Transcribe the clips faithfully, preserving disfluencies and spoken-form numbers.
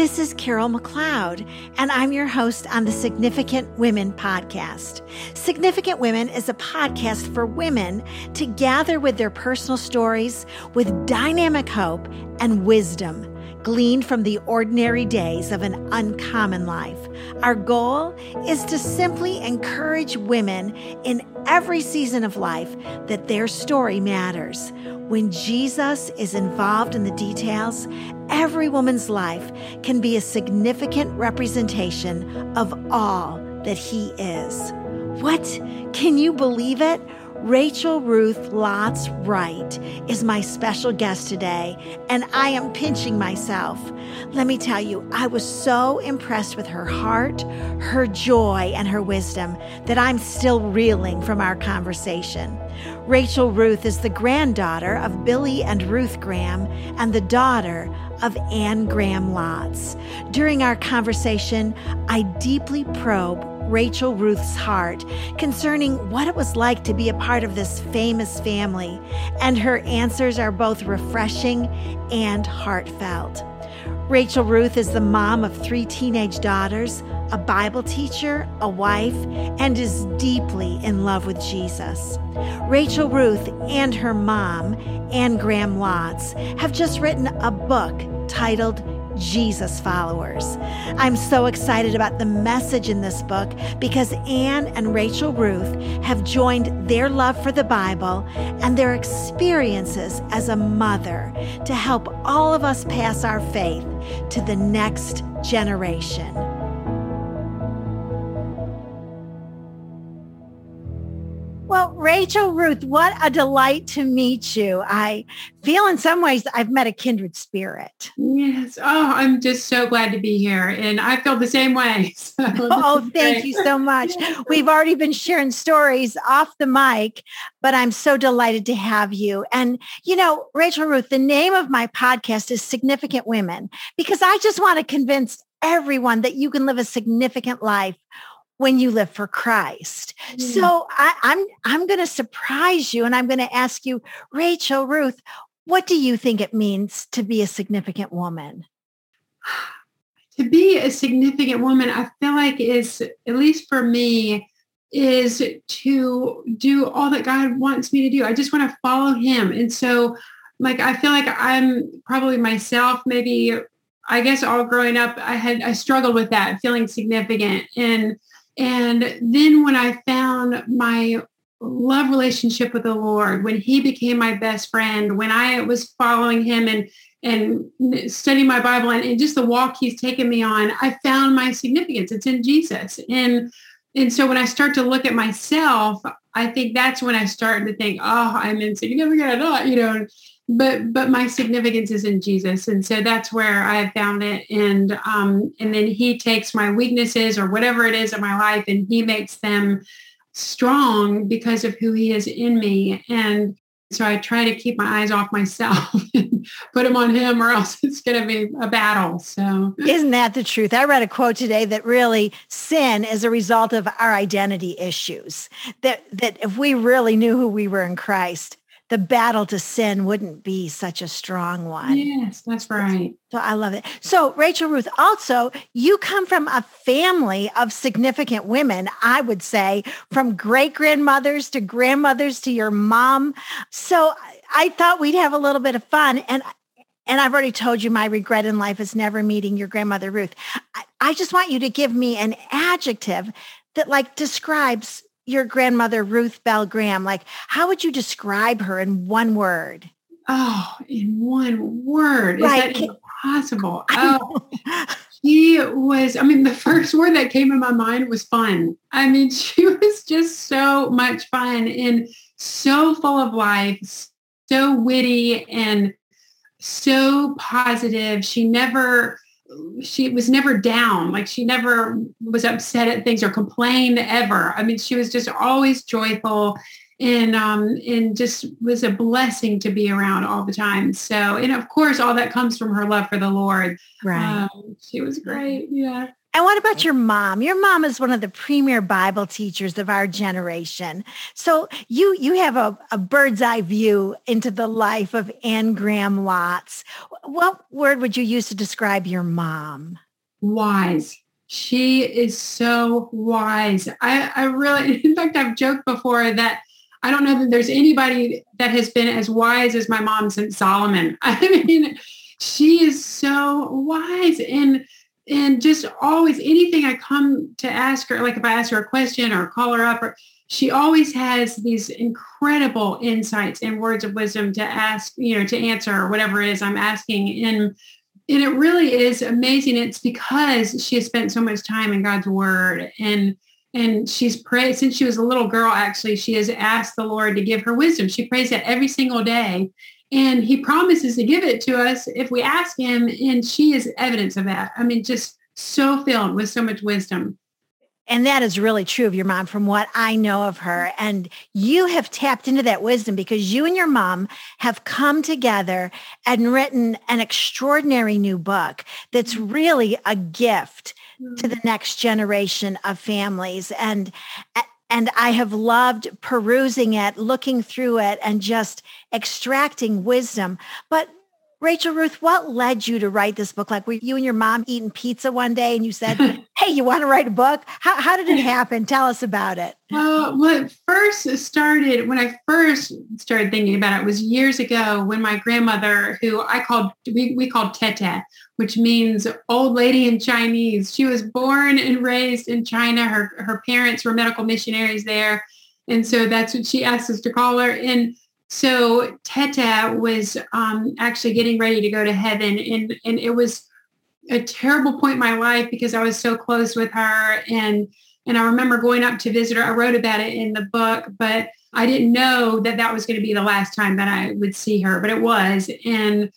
This is Carol McLeod, and I'm your host on the Significant Women podcast. Significant Women is a podcast for women to gather with their personal stories with dynamic hope and wisdom gleaned from the ordinary days of an uncommon life. Our goal is to simply encourage women in every season of life that their story matters. When Jesus is involved in the details, every woman's life can be a significant representation of all that he is. What? Can you believe it? Rachel Ruth Lotz-Wright is my special guest today, and I am pinching myself. Let me tell you, I was so impressed with her heart, her joy, and her wisdom that I'm still reeling from our conversation. Rachel Ruth is the granddaughter of Billy and Ruth Graham and the daughter of Anne Graham Lotz. During our conversation, I deeply probe Rachel Ruth's heart concerning what it was like to be a part of this famous family, and her answers are both refreshing and heartfelt. Rachel Ruth is the mom of three teenage daughters, a Bible teacher, a wife, and is deeply in love with Jesus. Rachel Ruth and her mom, Anne Graham Lotz, have just written a book titled Jesus Followers. I'm so excited about the message in this book because Anne and Rachel Ruth have joined their love for the Bible and their experiences as a mother to help all of us pass our faith to the next generation. Well, Rachel Ruth, what a delight to meet you. I feel in some ways I've met a kindred spirit. Yes. Oh, I'm just so glad to be here. And I feel the same way. So. Oh, thank you so much. We've already been sharing stories off the mic, but I'm so delighted to have you. And, you know, Rachel Ruth, the name of my podcast is Significant Women, because I just want to convince everyone that you can live a significant life when you live for Christ. Yeah. So I, I'm I'm going to surprise you, and I'm going to ask you, Rachel Ruth, what do you think it means to be a significant woman? To be a significant woman, I feel like is, at least for me, is to do all that God wants me to do. I just want to follow him. And so, like, I feel like I'm probably myself, maybe, I guess all growing up, I had, I struggled with that, feeling significant. And And then when I found my love relationship with the Lord, when he became my best friend, when I was following him and, and studying my Bible and, and just the walk he's taken me on, I found my significance. It's in Jesus. And, and so when I start to look at myself, I think that's when I start to think, oh, I'm insignificant or not, you know, but, but my significance is in Jesus. And so that's where I have found it. And, um, and then he takes my weaknesses or whatever it is in my life, and he makes them strong because of who he is in me. And so I try to keep my eyes off myself and put them on him, or else it's going to be a battle. So isn't that the truth? I read a quote today that really sin is a result of our identity issues, that, that if we really knew who we were in Christ, the battle to sin wouldn't be such a strong one. Yes, that's right. So I love it. So Rachel Ruth, also, you come from a family of significant women, I would say, from great-grandmothers to grandmothers to your mom. So I thought we'd have a little bit of fun. And and I've already told you my regret in life is never meeting your grandmother, Ruth. I, I just want you to give me an adjective that, like, describes your grandmother, Ruth Bell Graham. Like, how would you describe her in one word? Oh, in one word. Right. Is that impossible? Oh, she was, I mean, the first word that came in my mind was fun. I mean, she was just so much fun and so full of life, so witty and so positive. She never... she was never down. Like, she never was upset at things or complained ever. I mean, she was just always joyful and, um, and just was a blessing to be around all the time. So, and of course, all that comes from her love for the Lord. Right. Um, she was great. Yeah. And what about your mom? Your mom is one of the premier Bible teachers of our generation. So you you have a, a bird's eye view into the life of Anne Graham Lotz. What word would you use to describe your mom? Wise. She is so wise. I, I really, in fact, I've joked before that I don't know that there's anybody that has been as wise as my mom since Solomon. I mean, she is so wise. And And just always, anything I come to ask her, like if I ask her a question or call her up, or, she always has these incredible insights and words of wisdom to ask, you know, to answer or whatever it is I'm asking. And, and it really is amazing. It's because she has spent so much time in God's word, and and she's prayed since she was a little girl. Actually, she has asked the Lord to give her wisdom. She prays that every single day. And he promises to give it to us if we ask him. And she is evidence of that. I mean, just so filled with so much wisdom. And that is really true of your mom from what I know of her. And you have tapped into that wisdom because you and your mom have come together and written an extraordinary new book that's really a gift to the next generation of families. And And I have loved perusing it, looking through it, and just extracting wisdom. But Rachel Ruth, what led you to write this book? Like, were you and your mom eating pizza one day and you said, hey, you want to write a book? How, how did it happen? Tell us about it. Uh, well, it first started, when I first started thinking about it was years ago when my grandmother, who I called, we, we called Tete, which means old lady in Chinese. She was born and raised in China. Her her parents were medical missionaries there. And so that's what she asked us to call her. And so Teta was um, actually getting ready to go to heaven. And, and it was a terrible point in my life because I was so close with her. And, and I remember going up to visit her. I wrote about it in the book, but I didn't know that that was going to be the last time that I would see her, but it was. And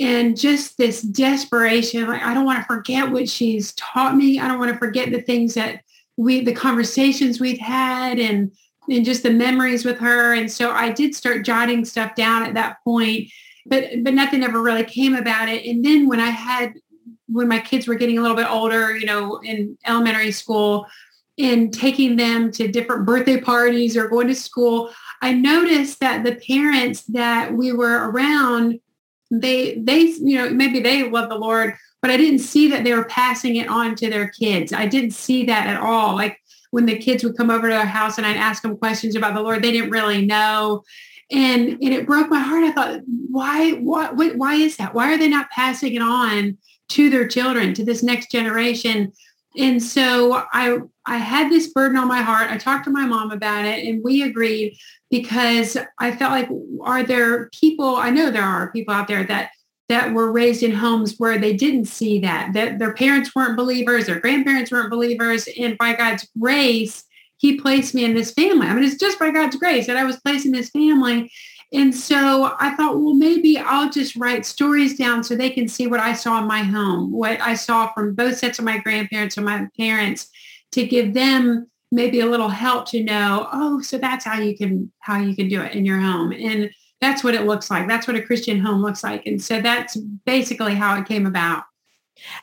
And just this desperation, like, I don't want to forget what she's taught me. I don't want to forget the things that we, the conversations we've had and, and just the memories with her. And so I did start jotting stuff down at that point, but, but nothing ever really came about it. And then when I had, when my kids were getting a little bit older, you know, in elementary school and taking them to different birthday parties or going to school, I noticed that the parents that we were around, They, they, you know, maybe they love the Lord, but I didn't see that they were passing it on to their kids. I didn't see that at all. Like when the kids would come over to our house and I'd ask them questions about the Lord, they didn't really know. And, and it broke my heart. I thought, why, why, why is that? Why are they not passing it on to their children, to this next generation? And so I, I had this burden on my heart. I talked to my mom about it and we agreed. Because I felt like, are there people, I know there are people out there that, that were raised in homes where they didn't see that, that their parents weren't believers, their grandparents weren't believers. And by God's grace, he placed me in this family. I mean, it's just by God's grace that I was placed in this family. And so I thought, well, maybe I'll just write stories down so they can see what I saw in my home, what I saw from both sets of my grandparents and my parents to give them maybe a little help to know, oh, so that's how you can, how you can do it in your home. And that's what it looks like. That's what a Christian home looks like. And so that's basically how it came about.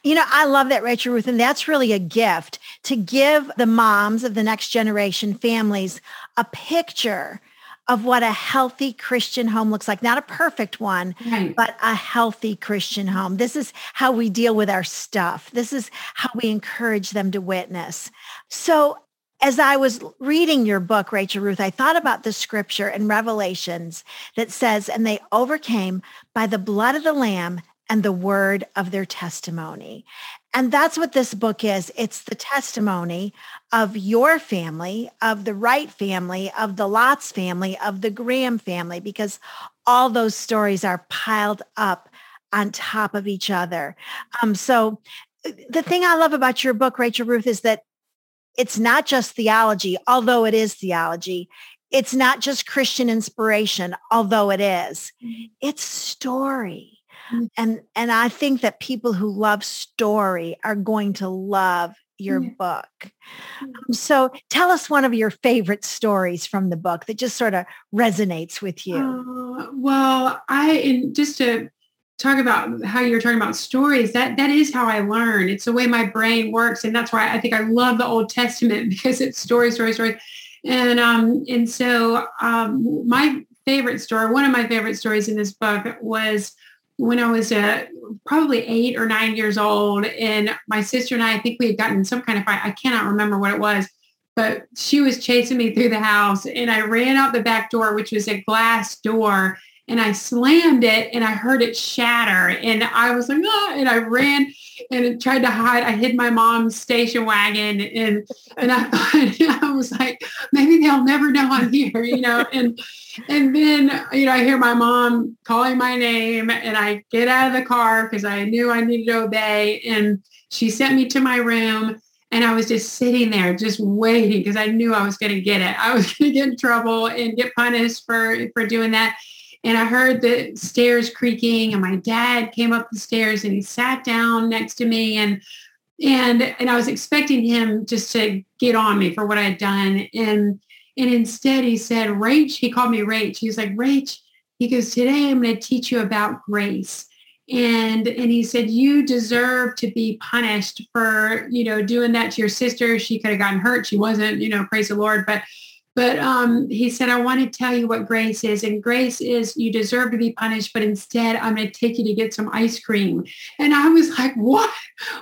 You know, I love that, Rachel Ruth. And that's really a gift to give the moms of the next generation families a picture of what a healthy Christian home looks like. Not a perfect one, right, but a healthy Christian home. This is how we deal with our stuff. This is how we encourage them to witness. So as I was reading your book, Rachel Ruth, I thought about the scripture in Revelations that says, and they overcame by the blood of the Lamb and the word of their testimony. And that's what this book is. It's the testimony of your family, of the Wright family, of the Lotz family, of the Graham family, because all those stories are piled up on top of each other. Um, so the thing I love about your book, Rachel Ruth, is that it's not just theology, although it is theology. It's not just Christian inspiration, although it is. It's story. Mm-hmm. And and I think that people who love story are going to love your mm-hmm. book. Um, so tell us one of your favorite stories from the book that just sort of resonates with you. Uh, well, I, and just to talk about how you're talking about stories, that that is how I learn. It's the way my brain works. And that's why I think I love the Old Testament, because it's story, story, story. And um, and so um, my favorite story, one of my favorite stories in this book was when I was uh, probably eight or nine years old. And my sister and I, I think we had gotten some kind of fight. I cannot remember what it was, but she was chasing me through the house, and I ran out the back door, which was a glass door, and I slammed it and I heard it shatter. And I was like, oh, and I ran and tried to hide. I hid my mom's station wagon, and and I thought, I was like, maybe they'll never know I'm here, you know. And and then, you know, I hear my mom calling my name, and I get out of the car because I knew I needed to obey. And she sent me to my room, and I was just sitting there just waiting, because I knew I was going to get it. I was going to get in trouble and get punished for for doing that. And I heard the stairs creaking, and my dad came up the stairs and he sat down next to me, and and and I was expecting him just to get on me for what I had done. And and instead he said, Rach, he called me Rach. He was like, Rach, he goes, today I'm going to teach you about grace. And and he said, you deserve to be punished for, you know, doing that to your sister. She could have gotten hurt. She wasn't, you know, praise the Lord. But But um, he said, I want to tell you what grace is. And grace is you deserve to be punished, but instead I'm going to take you to get some ice cream. And I was like, what?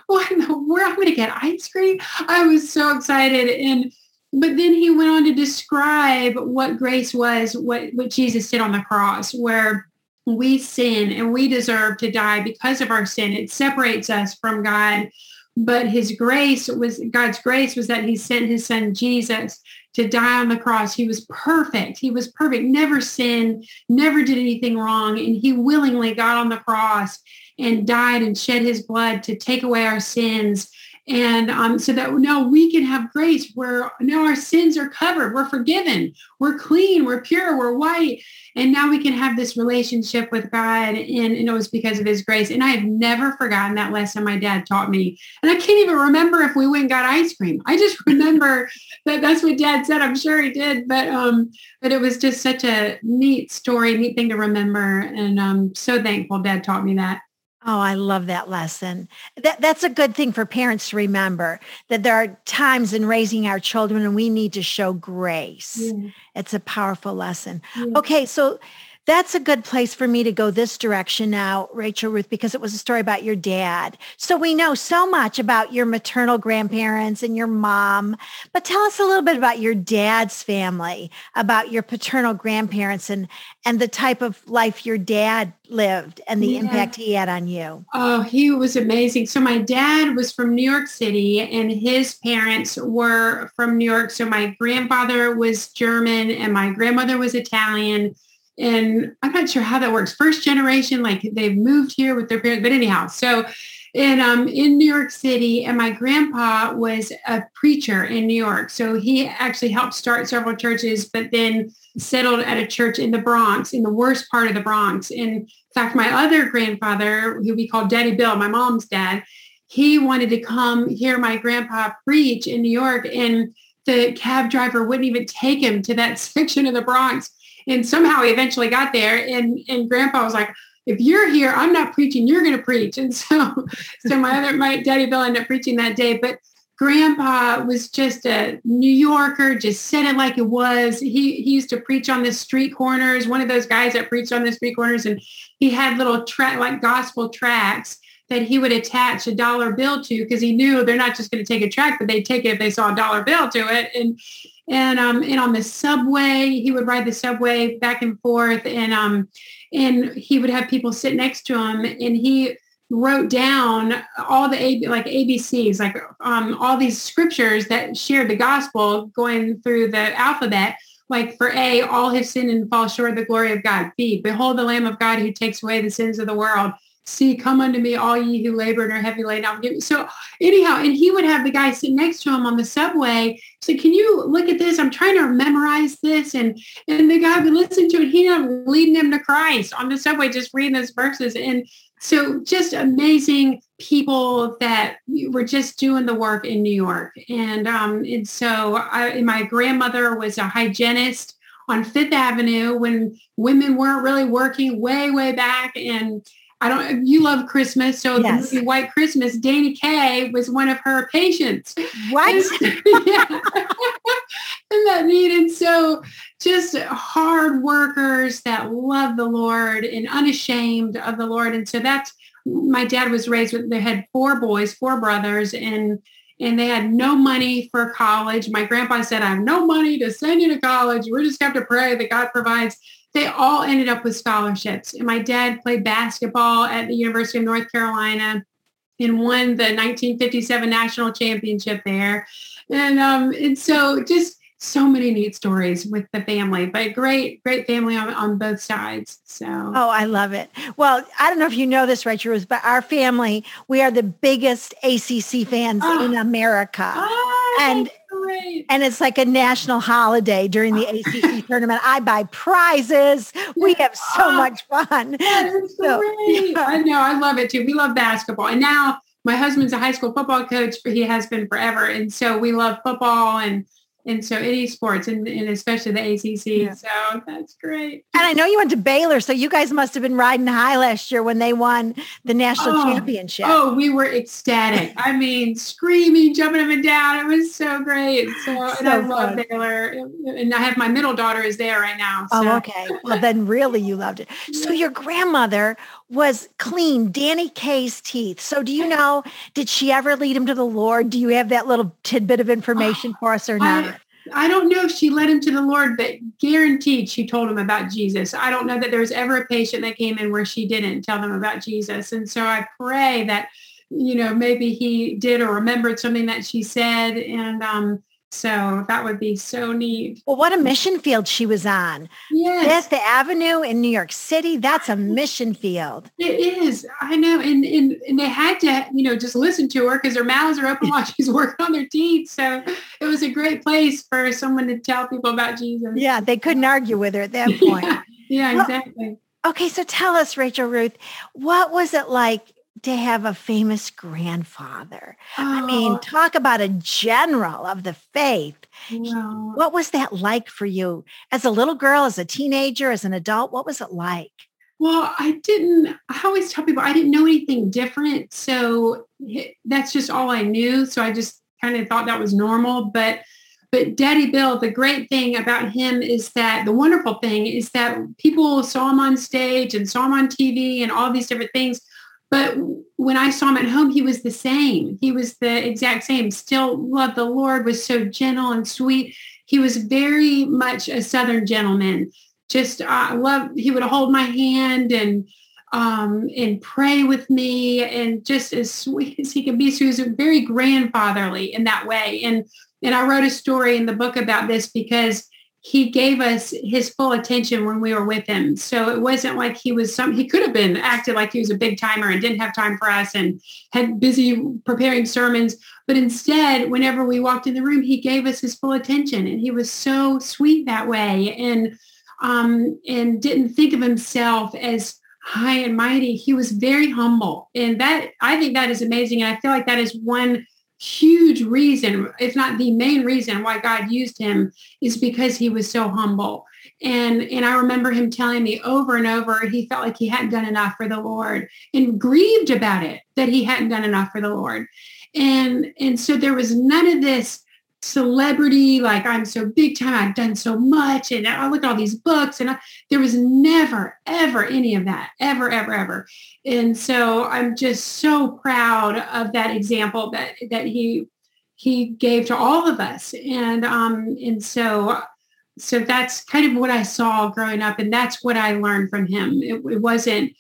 What in the world? I'm going to get ice cream? I was so excited. And but then he went on to describe what grace was, what, what Jesus did on the cross, where we sin and we deserve to die because of our sin. It separates us from God. But his grace was, God's grace was that he sent his son Jesus to die on the cross. He was perfect. He was perfect, never sinned, never did anything wrong. And he willingly got on the cross and died and shed his blood to take away our sins. And um, so that now we can have grace, where now our sins are covered. We're forgiven. We're clean. We're pure. We're white. And now we can have this relationship with God. And, and it was because of his grace. And I have never forgotten that lesson my dad taught me. And I can't even remember if we went and got ice cream. I just remember that that's what dad said. I'm sure he did. But um, but it was just such a neat story, neat thing to remember. And I'm so thankful dad taught me that. Oh, I love that lesson. That that's a good thing for parents to remember, that there are times in raising our children and we need to show grace. Yeah. It's a powerful lesson. Yeah. Okay, so that's a good place for me to go this direction now, Rachel Ruth, because it was a story about your dad. So we know so much about your maternal grandparents and your mom, but tell us a little bit about your dad's family, about your paternal grandparents and, and the type of life your dad lived and the yeah. impact he had on you. Oh, he was amazing. So my dad was from New York City, and his parents were from New York. So my grandfather was German and my grandmother was Italian. And I'm not sure how that works. First generation, like they've moved here with their parents, but anyhow. So and um, in New York City, and my grandpa was a preacher in New York. So he actually helped start several churches, but then settled at a church in the Bronx, in the worst part of the Bronx. In fact, my other grandfather, who we called Daddy Bill, my mom's dad, he wanted to come hear my grandpa preach in New York. And the cab driver wouldn't even take him to that section of the Bronx. And somehow he eventually got there, and, and grandpa was like, if you're here, I'm not preaching, you're going to preach. And so, so my other, my daddy Bill ended up preaching that day, but grandpa was just a New Yorker, just said it like it was. He, he used to preach on the street corners, one of those guys that preached on the street corners. And he had little tra- like gospel tracts that he would attach a dollar bill to, because he knew they're not just going to take a tract, but they'd take it if they saw a dollar bill to it. And And um and on the subway, he would ride the subway back and forth, and um and he would have people sit next to him, and he wrote down all the A B, like A B Cs, like um all these scriptures that shared the gospel going through the alphabet. Like for A, all have sinned and fall short of the glory of God. B, behold the Lamb of God who takes away the sins of the world. See, come unto me, all ye who labor and are heavy laden. I'll give you. So anyhow, and he would have the guy sit next to him on the subway. So can you look at this? I'm trying to memorize this. And and the guy would listen to it. He ended up leading him to Christ on the subway, just reading those verses. And so just amazing people that were just doing the work in New York. And um, and so I, and my grandmother was a hygienist on Fifth Avenue when women weren't really working way, way back. And I don't, you love Christmas. So yes. The movie White Christmas, Danny Kaye was one of her patients. What? And, yeah. And that needed so just hard workers that love the Lord and unashamed of the Lord. And so that's, my dad was raised with, they had four boys, four brothers, and and they had no money for college. My grandpa said, I have no money to send you to college. We're just going to have to pray that God provides. They all ended up with scholarships. And my dad played basketball at the University of North Carolina and won the nineteen fifty-seven national championship there. And, um, and so just so many neat stories with the family, but great, great family on, on both sides. So. Oh, I love it. Well, I don't know if you know this, Rachel Ruth, but our family, we are the biggest A C C fans oh. in America. Oh, and great. And it's like a national holiday during the oh. A C C tournament. I buy prizes. We have so oh. much fun. That is so, great. Yeah. I know. I love it too. We love basketball. And now my husband's a high school football coach, but he has been forever. And so we love football and And so any sports and, and especially the A C C. Yeah. So that's great. And I know you went to Baylor. So you guys must have been riding high last year when they won the national oh, championship. Oh, we were ecstatic. I mean, screaming, jumping up and down. It was so great. So, so and I fun. love Baylor. And I have my middle daughter is there right now. So. Oh, okay. Well, then really you loved it. So your grandmother was clean, Danny Kaye's teeth. So do you know, did she ever lead him to the Lord? Do you have that little tidbit of information for us or not? I, I don't know if she led him to the Lord, but guaranteed she told him about Jesus. I don't know that there was ever a patient that came in where she didn't tell them about Jesus. And so I pray that, you know, maybe he did or remembered something that she said. And, um, So that would be so neat. Well, what a mission field she was on. Yes. Fifth Avenue in New York City. That's a mission field. It is. I know. And and, and they had to, you know, just listen to her because their mouths are open while she's working on their teeth. So it was a great place for someone to tell people about Jesus. Yeah. They couldn't argue with her at that point. Yeah, yeah, exactly. Well, okay. So tell us, Rachel Ruth, what was it like to have a famous grandfather? Oh. I mean, talk about a general of the faith. Wow. What was that like for you as a little girl, as a teenager, as an adult? What was it like? Well, I didn't, I always tell people I didn't know anything different. So that's just all I knew. So I just kind of thought that was normal. But But Daddy Bill, the great thing about him is that the wonderful thing is that people saw him on stage and saw him on T V and all these different things. But when I saw him at home, he was the same. He was the exact same. Still loved the Lord, was so gentle and sweet. He was very much a Southern gentleman. Just uh, loved, he would hold my hand and um, and pray with me and just as sweet as he could be. So he was very grandfatherly in that way. And, and I wrote a story in the book about this because he gave us his full attention when we were with him. So it wasn't like he was some, he could have been acted like he was a big timer and didn't have time for us and had busy preparing sermons. But instead, whenever we walked in the room, he gave us his full attention and he was so sweet that way and, um, and didn't think of himself as high and mighty. He was very humble. And that, I think that is amazing. And I feel like that is one huge reason, if not the main reason why God used him, is because he was so humble. And and I remember him telling me over and over, he felt like he hadn't done enough for the Lord and grieved about it that he hadn't done enough for the Lord. And, and so there was none of this celebrity, like I'm so big time, I've done so much, and I look at all these books, and I, there was never, ever any of that, ever, ever, ever. And so I'm just so proud of that example that that he he gave to all of us, and um and so so that's kind of what I saw growing up, and that's what I learned from him. It, it wasn't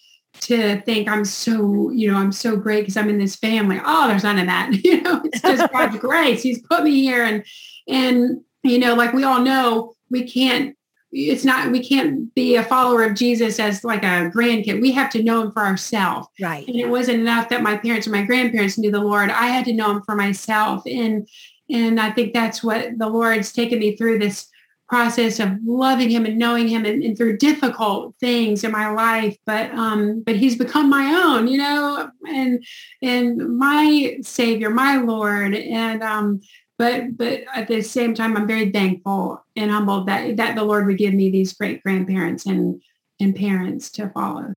to think I'm so, you know, I'm so great because I'm in this family. Oh, there's none of that. You know, it's just God's grace. He's put me here. And, and, you know, like we all know, we can't, it's not, we can't be a follower of Jesus as like a grandkid. We have to know him for ourselves. Right. And it wasn't enough that my parents or my grandparents knew the Lord. I had to know him for myself. And, and I think that's what the Lord's taken me through, this process of loving him and knowing him and, and through difficult things in my life, but um but he's become my own, you know, and and my Savior, my Lord. And um but but at the same time, I'm very thankful and humbled that that the Lord would give me these great grandparents and and parents to follow.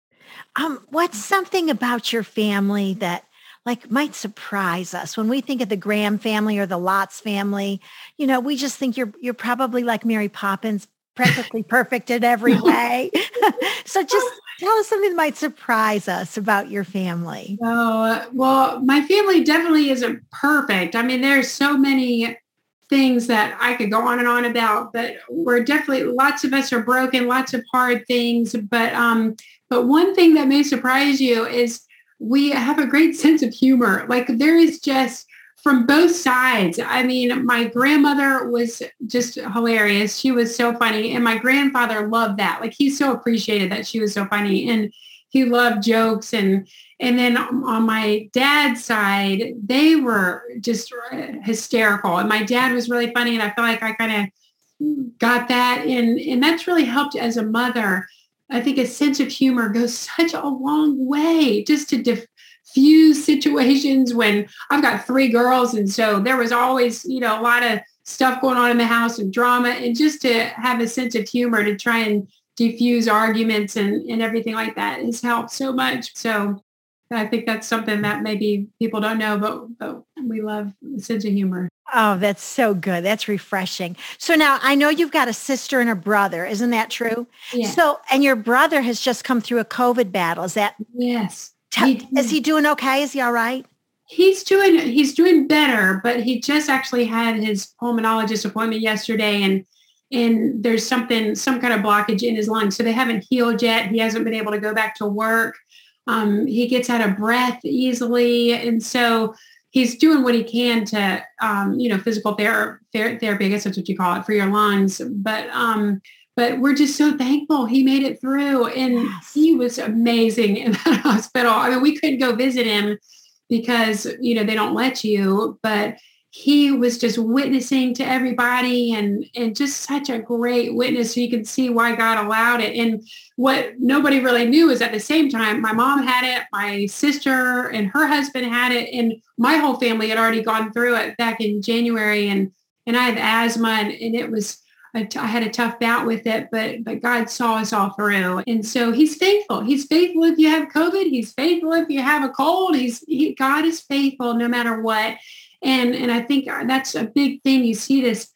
Um, what's something about your family that like might surprise us when we think of the Graham family or the Lotz family? You know, we just think you're you're probably like Mary Poppins, practically perfect in every way. So just tell us something that might surprise us about your family. Oh, uh, well, my family definitely isn't perfect. I mean, there's so many things that I could go on and on about, but we're definitely, lots of us are broken, lots of hard things. But, um, but one thing that may surprise you is we have a great sense of humor. Like there is just from both sides. I mean, my grandmother was just hilarious. She was so funny. And my grandfather loved that. Like he so appreciated that she was so funny and he loved jokes. And, and then on my dad's side, they were just hysterical. And my dad was really funny. And I feel like I kind of got that. And, and that's really helped as a mother. I think a sense of humor goes such a long way just to def- few situations when I've got three girls. And so there was always, you know, a lot of stuff going on in the house and drama, and just to have a sense of humor to try and diffuse arguments and, and everything like that has helped so much. So I think that's something that maybe people don't know, but, but we love the sense of humor. Oh, that's so good. That's refreshing. So now I know you've got a sister and a brother. Isn't that true? Yeah. So, and your brother has just come through a COVID battle. Is that? Yes. He, is he doing okay? Is he all right? He's doing, he's doing better, but he just actually had his pulmonologist appointment yesterday, and, and there's something, some kind of blockage in his lungs. So they haven't healed yet. He hasn't been able to go back to work. Um, he gets out of breath easily. And so he's doing what he can to, um, you know, physical ther- ther- therapy, I guess that's what you call it, for your lungs. But, um, But we're just so thankful he made it through. And yes, he was amazing in that hospital. I mean, we couldn't go visit him because, you know, they don't let you, but he was just witnessing to everybody, and, and just such a great witness. So you can see why God allowed it. And what nobody really knew is at the same time, my mom had it, my sister and her husband had it, and my whole family had already gone through it back in January. And, and I have asthma, and, and it was, I had a tough bout with it, but but God saw us all through. And so he's faithful. He's faithful if you have COVID. He's faithful if you have a cold. He's he, God is faithful no matter what. And and I think that's a big thing. You see this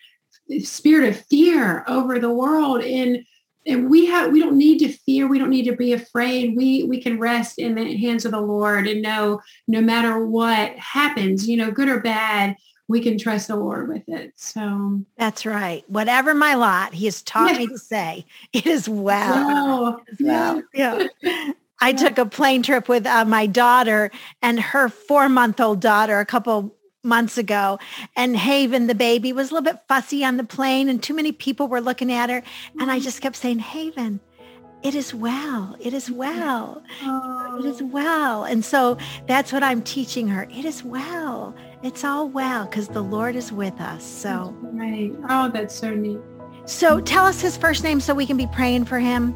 spirit of fear over the world. And and we have we don't need to fear. We don't need to be afraid. We we can rest in the hands of the Lord and know no matter what happens, you know, good or bad, we can trust the Lord with it. So that's right. Whatever my lot, he has taught yeah. me to say, it is well. Wow. Wow. Yeah. Yeah. I took a plane trip with uh, my daughter and her four-month-old daughter a couple months ago. And Haven, the baby, was a little bit fussy on the plane, and too many people were looking at her. Mm-hmm. And I just kept saying, Haven, it is well. It is well. Oh. It is well. And so that's what I'm teaching her. It is well. It's all well because the Lord is with us. So that's right. Oh, that's so neat. So tell us his first name so we can be praying for him.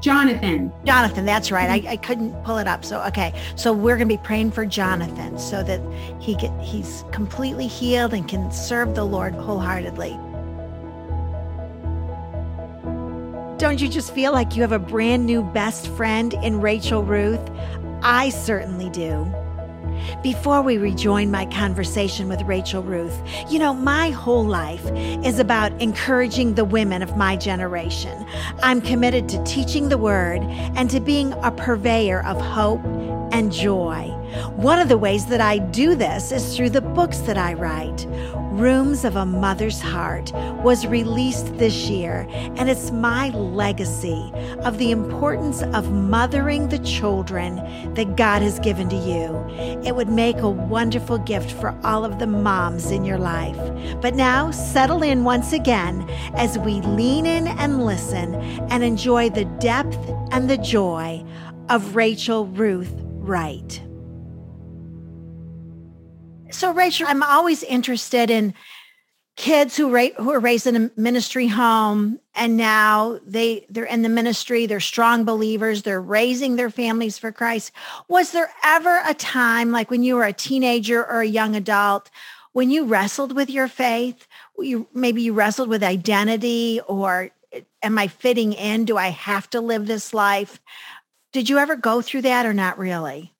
Jonathan. Jonathan, that's right. I, I couldn't pull it up. So, okay. So we're going to be praying for Jonathan so that he get, he's completely healed and can serve the Lord wholeheartedly. Don't you just feel like you have a brand new best friend in Rachel Ruth? I certainly do. Before we rejoin my conversation with Rachel Ruth, you know, my whole life is about encouraging the women of my generation. I'm committed to teaching the word and to being a purveyor of hope and joy. One of the ways that I do this is through the books that I write. Rooms of a Mother's Heart was released this year, and it's my legacy of the importance of mothering the children that God has given to you. It would make a wonderful gift for all of the moms in your life. But now settle in once again as we lean in and listen and enjoy the depth and the joy of Rachel Ruth Wright. So, Rachel, I'm always interested in kids who, ra- who are raised in a ministry home, and now they, they're in the ministry, they're strong believers, they're raising their families for Christ. Was there ever a time, like when you were a teenager or a young adult, when you wrestled with your faith? You, maybe you wrestled with identity, or am I fitting in? Do I have to live this life? Did you ever go through that or not really?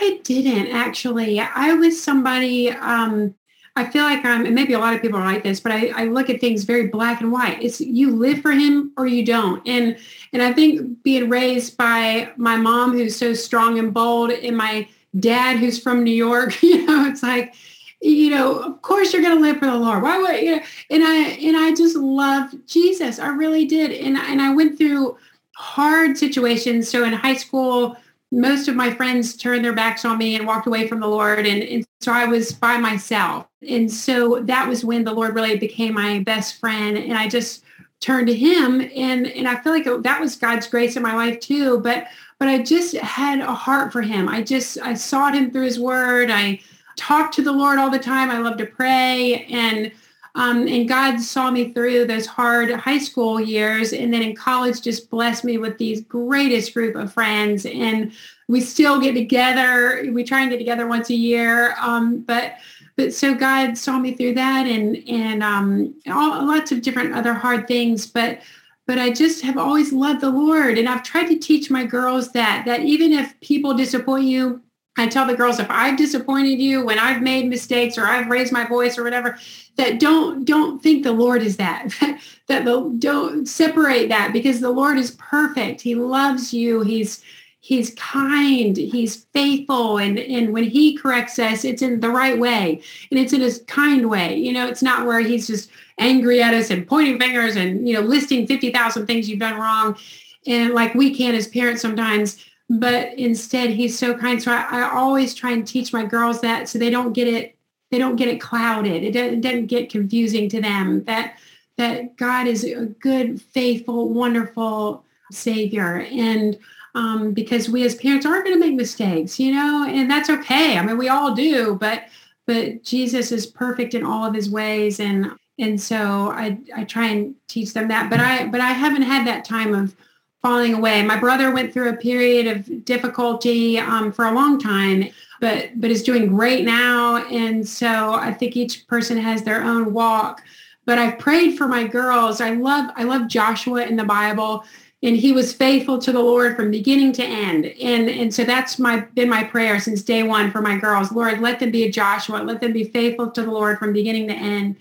I didn't actually. I was somebody, um, I feel like I'm, and maybe a lot of people are like this, but I, I look at things very black and white. It's you live for him or you don't. And and I think being raised by my mom, who's so strong and bold, and my dad, who's from New York, you know, it's like, you know, of course you're going to live for the Lord. Why would you? Know, and I and I just loved Jesus. I really did. And and I went through hard situations. So in high school, most of my friends turned their backs on me and walked away from the Lord. And, and so I was by myself. And so that was when the Lord really became my best friend. And I just turned to him. And, and I feel like it, that was God's grace in my life too. But, but I just had a heart for him. I just, I sought him through his word. I talked to the Lord all the time. I love to pray. And, um, and God saw me through those hard high school years. And then in college, just blessed me with these greatest group of friends. And we still get together. We try and get together once a year. Um, but, but so God saw me through that and, and, um, all, lots of different other hard things, but, but I just have always loved the Lord. And I've tried to teach my girls that, that even if people disappoint you, I tell the girls, if I've disappointed you, when I've made mistakes or I've raised my voice or whatever, that don't don't think the Lord is that. That the, don't separate that, because the Lord is perfect. He loves you. He's he's kind. He's faithful. And and when he corrects us, it's in the right way, and it's in his kind way. You know, it's not where he's just angry at us and pointing fingers and, you know, listing fifty thousand things you've done wrong, and like we can as parents sometimes. But instead, he's so kind. So I, I always try and teach my girls that, so they don't get it, they don't get it clouded. It doesn't, it doesn't get confusing to them that that God is a good, faithful, wonderful Savior. And um, because we as parents are going to make mistakes, you know, and that's okay. I mean, we all do. But but Jesus is perfect in all of his ways, and and so I I try and teach them that. But I but I haven't had that time of falling away. My brother went through a period of difficulty um, for a long time, but but is doing great now. And so I think each person has their own walk. But I've prayed for my girls. I love I love Joshua in the Bible, and he was faithful to the Lord from beginning to end. And and so that's my been my prayer since day one for my girls. Lord, let them be a Joshua. Let them be faithful to the Lord from beginning to end.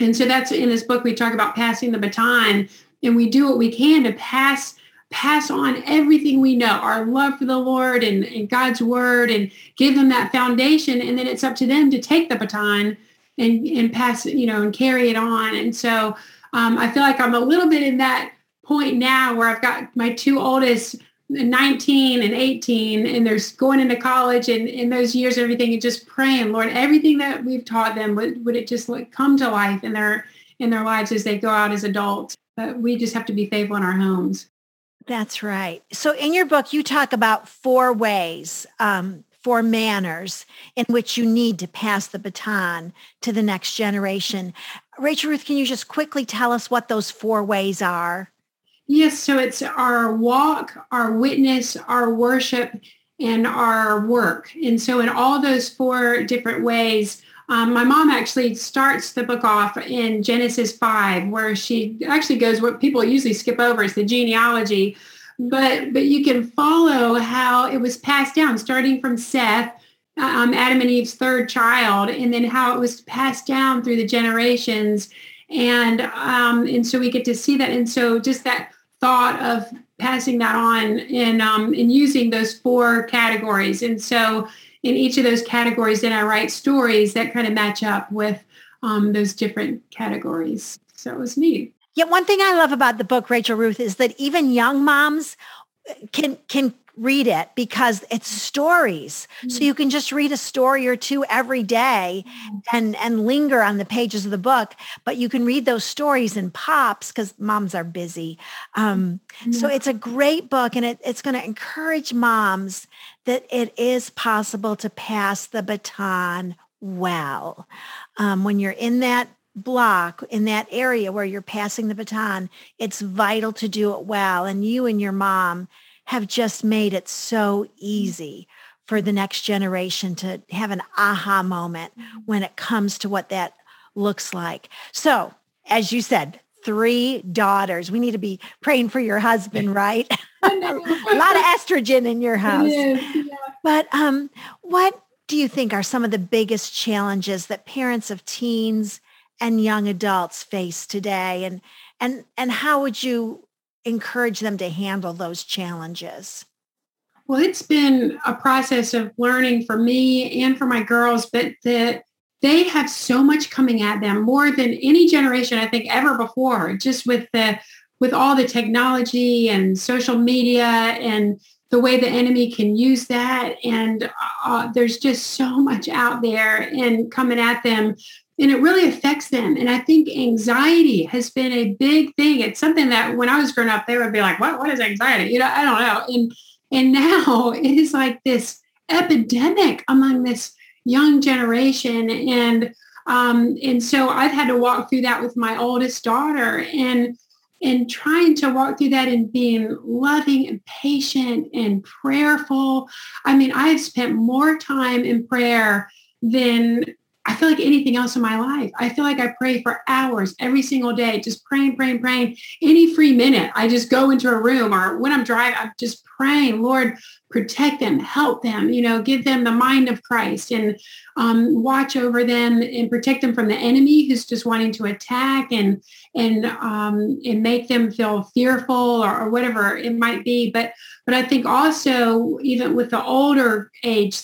And so that's in this book we talk about passing the baton, and we do what we can to pass pass on everything we know, our love for the Lord and, and God's word, and give them that foundation. And then it's up to them to take the baton and, and pass it, you know, and carry it on. And so um, I feel like I'm a little bit in that point now where I've got my two oldest, nineteen and eighteen, and they're going into college, and in those years, everything, and just praying, Lord, everything that we've taught them, would, would it just like come to life in their, in their lives as they go out as adults. But we just have to be faithful in our homes. That's right. So in your book, you talk about four ways, um, four manners in which you need to pass the baton to the next generation. Rachel Ruth, can you just quickly tell us what those four ways are? Yes. So it's our walk, our witness, our worship, and our work. And so in all those four different ways, Um, my mom actually starts the book off in Genesis five, where she actually goes what people usually skip over is the genealogy. But but you can follow how it was passed down, starting from Seth, um, Adam and Eve's third child, and then how it was passed down through the generations. And um, and so we get to see that. And so just that thought of passing that on and, um, and using those four categories. And so in each of those categories, then I write stories that kind of match up with um, those different categories. So it was neat. Yeah, one thing I love about the book, Rachel Ruth, is that even young moms can can read it because it's stories. Mm-hmm. So you can just read a story or two every day mm-hmm. and, and linger on the pages of the book, but you can read those stories in pops because moms are busy. Um, mm-hmm. So it's a great book, and it, it's going to encourage moms that it is possible to pass the baton well. Um, when you're in that block, in that area where you're passing the baton, it's vital to do it well. And you and your mom have just made it so easy for the next generation to have an aha moment when it comes to what that looks like. So, as you said, three daughters. We need to be praying for your husband, right? A lot of estrogen in your house. Yes, yeah. But um, what do you think are some of the biggest challenges that parents of teens and young adults face today? And and and how would you encourage them to handle those challenges? Well, it's been a process of learning for me and for my girls, but that they have so much coming at them, more than any generation, I think, ever before, just with the with all the technology and social media and the way the enemy can use that. And uh, there's just so much out there and coming at them. And it really affects them. And I think anxiety has been a big thing. It's something that when I was growing up, they would be like, what, what is anxiety? You know, I don't know. And and now it is like this epidemic among this young generation. And um, and so I've had to walk through that with my oldest daughter and and trying to walk through that and being loving and patient and prayerful. I mean, I've spent more time in prayer than I feel like anything else in my life. I feel like I pray for hours every single day, just praying, praying, praying. Any free minute, I just go into a room, or when I'm driving, I'm just praying, Lord, protect them, help them, you know, give them the mind of Christ, and um, watch over them and protect them from the enemy who's just wanting to attack and and um, and make them feel fearful or, or whatever it might be. But but I think also even with the older age,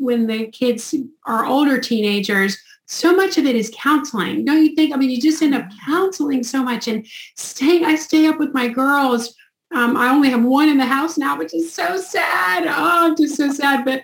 when the kids are older teenagers, so much of it is counseling. Don't you think? I mean, you just end up counseling so much and stay. I stay up with my girls. Um, I only have one in the house now, which is so sad. Oh, I'm just so sad. But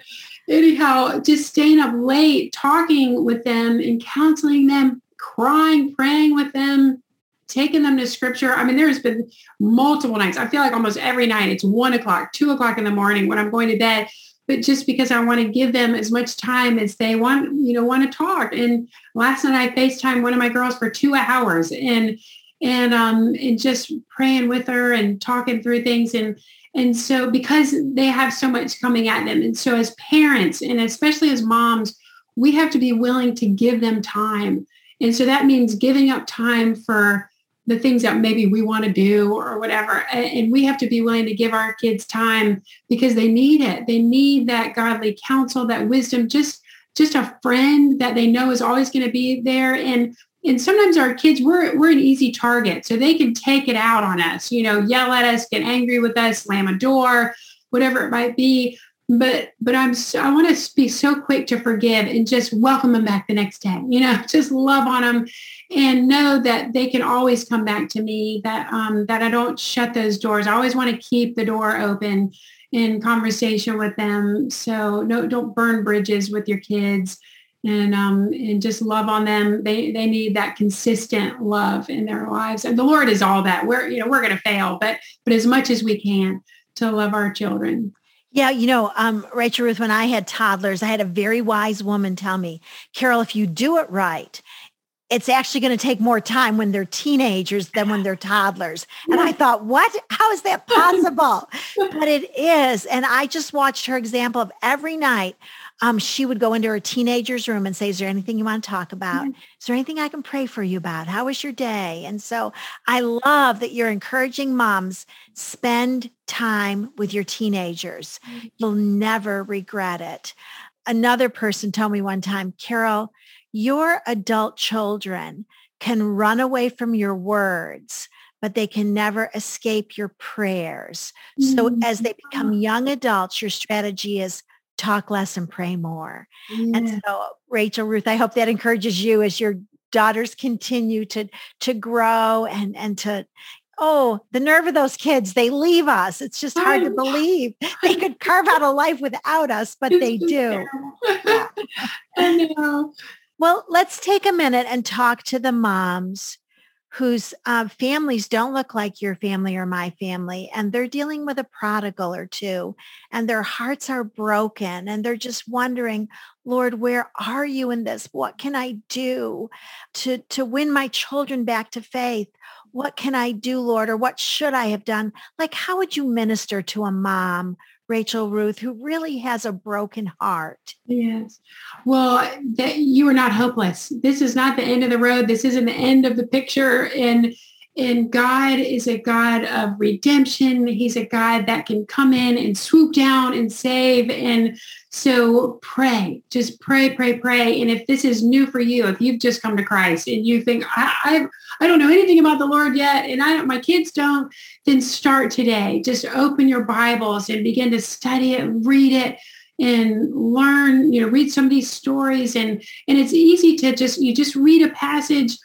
anyhow, just staying up late, talking with them and counseling them, crying, praying with them, taking them to scripture. I mean, there's been multiple nights. I feel like almost every night it's one o'clock, two o'clock in the morning when I'm going to bed. But just because I want to give them as much time as they want, you know, want to talk. And last night I FaceTimed one of my girls for two hours and and um and just praying with her and talking through things. And and so because they have so much coming at them. And so as parents and especially as moms, we have to be willing to give them time. And so that means giving up time for the things that maybe we want to do or whatever. And we have to be willing to give our kids time because they need it. They need that godly counsel, that wisdom, just, just a friend that they know is always going to be there. And, and sometimes our kids, we're, we're an easy target. So they can take it out on us, you know, yell at us, get angry with us, slam a door, whatever it might be. But, but I'm, so, I want to be so quick to forgive and just welcome them back the next day, you know, just love on them and know that they can always come back to me, that, um, that I don't shut those doors. I always want to keep the door open in conversation with them. So no, don't burn bridges with your kids and, um, and just love on them. They, they need that consistent love in their lives. And the Lord is all that. We're, you know, we're going to fail, but, but as much as we can to love our children. Yeah, you know, um, Rachel Ruth, when I had toddlers, I had a very wise woman tell me, Carol, if you do it right, it's actually going to take more time when they're teenagers than when they're toddlers. And I thought, what? How is that possible? But it is. And I just watched her example of every night. Um, she would go into her teenager's room and say, is there anything you want to talk about? Is there anything I can pray for you about? How was your day? And so I love that you're encouraging moms, spend time with your teenagers. You'll never regret it. Another person told me one time, Carol, your adult children can run away from your words, but they can never escape your prayers. Mm-hmm. So as they become young adults, your strategy is talk less and pray more. Yeah. And so, Rachel Ruth, I hope that encourages you as your daughters continue to, to grow and, and to, oh, the nerve of those kids, they leave us. It's just hard to believe. They could carve out a life without us, but they do. Yeah. I know. Well, let's take a minute and talk to the moms whose uh, families don't look like your family or my family, and they're dealing with a prodigal or two, and their hearts are broken, and they're just wondering, Lord, where are you in this? What can I do to, to win my children back to faith? What can I do, Lord, or what should I have done? Like, how would you minister to a mom, Rachel Ruth, who really has a broken heart? Yes. Well, that you are not hopeless. This is not the end of the road. This isn't the end of the picture. And And God is a God of redemption. He's a God that can come in and swoop down and save. And so pray, just pray, pray, pray. And if this is new for you, if you've just come to Christ and you think, I I, I don't know anything about the Lord yet, and I my kids don't, then start today. Just open your Bibles and begin to study it, read it, and learn, you know, read some of these stories. And, and it's easy to just, you just read a passage.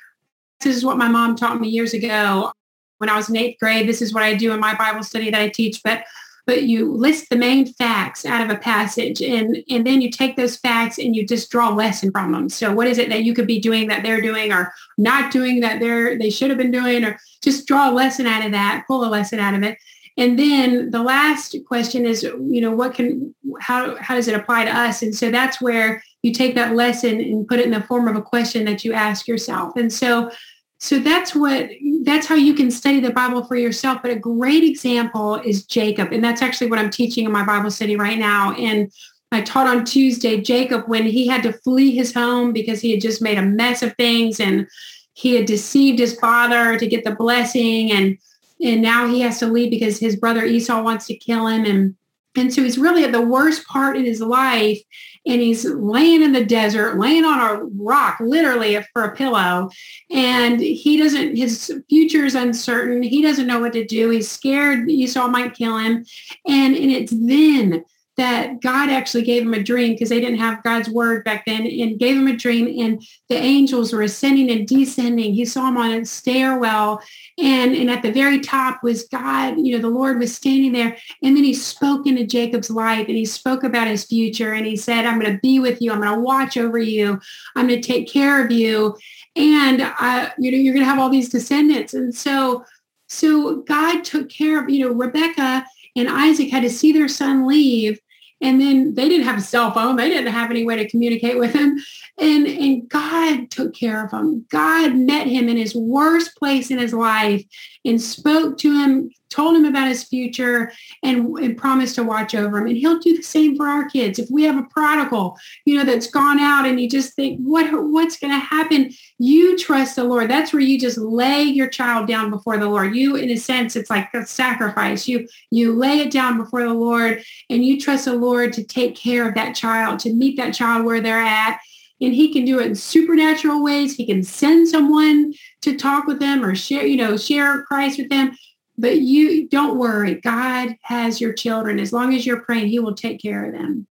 This is what my mom taught me years ago when I was in eighth grade. This is what I do in my Bible study that I teach. But but you list the main facts out of a passage, and, and then you take those facts and you just draw a lesson from them. So what is it that you could be doing that they're doing or not doing that they're they should have been doing, or just draw a lesson out of that, pull a lesson out of it. And then the last question is, you know, what can, how, how does it apply to us? And so that's where you take that lesson and put it in the form of a question that you ask yourself. And so, so that's what, that's how you can study the Bible for yourself. But a great example is Jacob. And that's actually what I'm teaching in my Bible study right now. And I taught on Tuesday, Jacob, when he had to flee his home because he had just made a mess of things and he had deceived his father to get the blessing. And And now he has to leave because his brother Esau wants to kill him. And, and so he's really at the worst part in his life. And he's laying in the desert, laying on a rock, literally for a pillow. And he doesn't, his future is uncertain. He doesn't know what to do. He's scared Esau might kill him. And, and it's then that God actually gave him a dream, because they didn't have God's word back then, and gave him a dream. And the angels were ascending and descending. He saw him on a stairwell. And, and at the very top was God, you know, the Lord was standing there. And then he spoke into Jacob's life, and he spoke about his future. And he said, I'm going to be with you. I'm going to watch over you. I'm going to take care of you. And, I, you know, you're going to have all these descendants. And so, so God took care of, you know, Rebecca and Isaac had to see their son leave. And then they didn't have a cell phone. They didn't have any way to communicate with him. And, and God took care of him. God met him in his worst place in his life and spoke to him, told him about his future, and, and promised to watch over him. And he'll do the same for our kids. If we have a prodigal, you know, that's gone out and you just think, what, what's going to happen? You trust the Lord. That's where you just lay your child down before the Lord. You, in a sense, it's like a sacrifice. You, you lay it down before the Lord, and you trust the Lord to take care of that child, to meet that child where they're at. And he can do it in supernatural ways. He can send someone to talk with them or share, you know, share Christ with them. But you don't worry. God has your children. As long as you're praying, he will take care of them.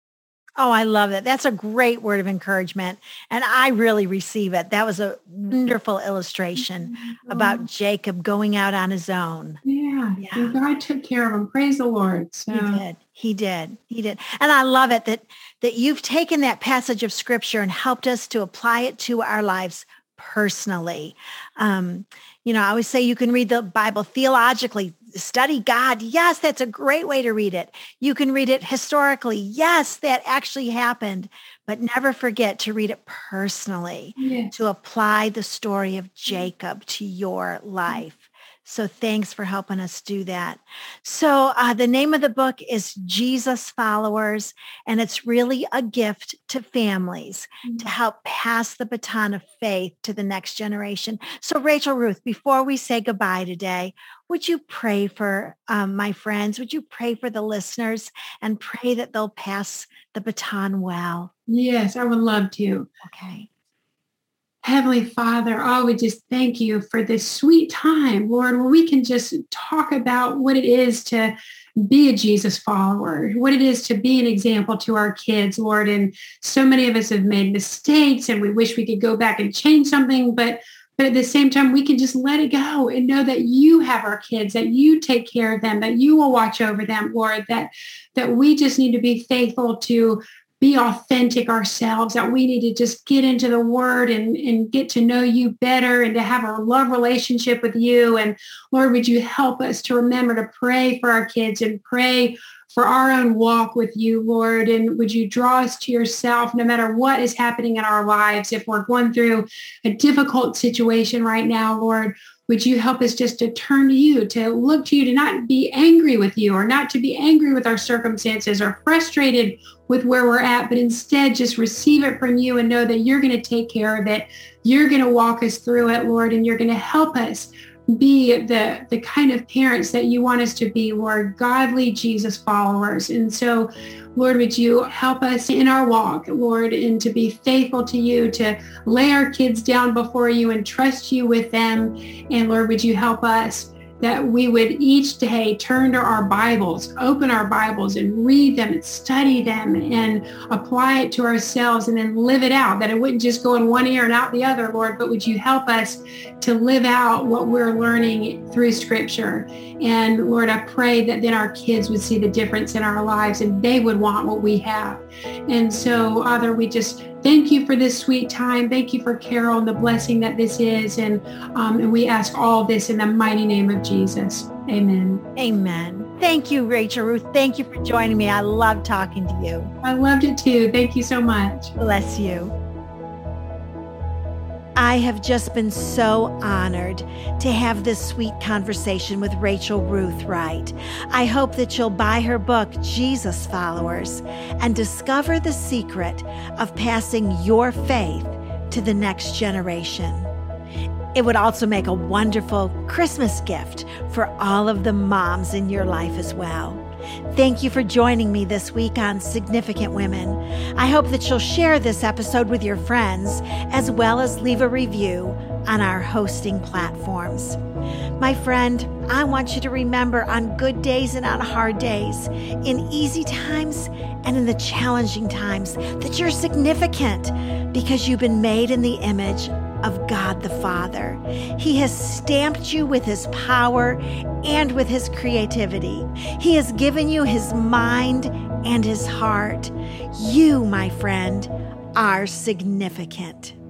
Oh, I love that. That's a great word of encouragement. And I really receive it. That was a wonderful illustration mm-hmm. about Jacob going out on his own. Yeah. yeah. God took care of him. Praise the Lord. So. He did. He did. He did. And I love it that, that you've taken that passage of scripture and helped us to apply it to our lives personally. Um, you know, I always say you can read the Bible theologically, study God. Yes, that's a great way to read it. You can read it historically. Yes, that actually happened, but never forget to read it personally, yeah. to apply the story of Jacob to your life. So thanks for helping us do that. So uh, the name of the book is Jesus Followers, and it's really a gift to families mm-hmm. to help pass the baton of faith to the next generation. So Rachel Ruth, before we say goodbye today, would you pray for um, my friends? Would you pray for the listeners and pray that they'll pass the baton well? Yes, I would love to. Okay. Heavenly Father, oh, we just thank you for this sweet time, Lord, where we can just talk about what it is to be a Jesus follower, what it is to be an example to our kids, Lord. And so many of us have made mistakes, and we wish we could go back and change something, but But at the same time, we can just let it go and know that you have our kids, that you take care of them, that you will watch over them, Lord, that, that we just need to be faithful to be authentic ourselves, that we need to just get into the word and, and get to know you better and to have a love relationship with you. And Lord, would you help us to remember to pray for our kids and pray for our own walk with you, Lord. And would you draw us to yourself no matter what is happening in our lives? If we're going through a difficult situation right now, Lord, would you help us just to turn to you, to look to you, to not be angry with you or not to be angry with our circumstances or frustrated with where we're at, but instead just receive it from you and know that you're going to take care of it. You're going to walk us through it, Lord, and you're going to help us be the, the kind of parents that you want us to be. We're godly Jesus followers. And so, Lord, would you help us in our walk, Lord, and to be faithful to you, to lay our kids down before you and trust you with them. And Lord, would you help us that we would each day turn to our Bibles, open our Bibles and read them and study them and apply it to ourselves and then live it out, that it wouldn't just go in one ear and out the other, Lord, but would you help us to live out what we're learning through Scripture? And Lord, I pray that then our kids would see the difference in our lives and they would want what we have. And so, Father, we just thank you for this sweet time. Thank you for Carol and the blessing that this is. And um, and we ask all this in the mighty name of Jesus. Amen. Amen. Thank you, Rachel Ruth. Thank you for joining me. I love talking to you. I loved it too. Thank you so much. Bless you. I have just been so honored to have this sweet conversation with Rachel Ruth Wright. I hope that you'll buy her book, Jesus Followers, and discover the secret of passing your faith to the next generation. It would also make a wonderful Christmas gift for all of the moms in your life as well. Thank you for joining me this week on Significant Women. I hope that you'll share this episode with your friends, as well as leave a review on our hosting platforms. My friend, I want you to remember, on good days and on hard days, in easy times and in the challenging times, that you're significant because you've been made in the image of God the Father. He has stamped you with his power and with his creativity. He has given you his mind and his heart. You, my friend, are significant.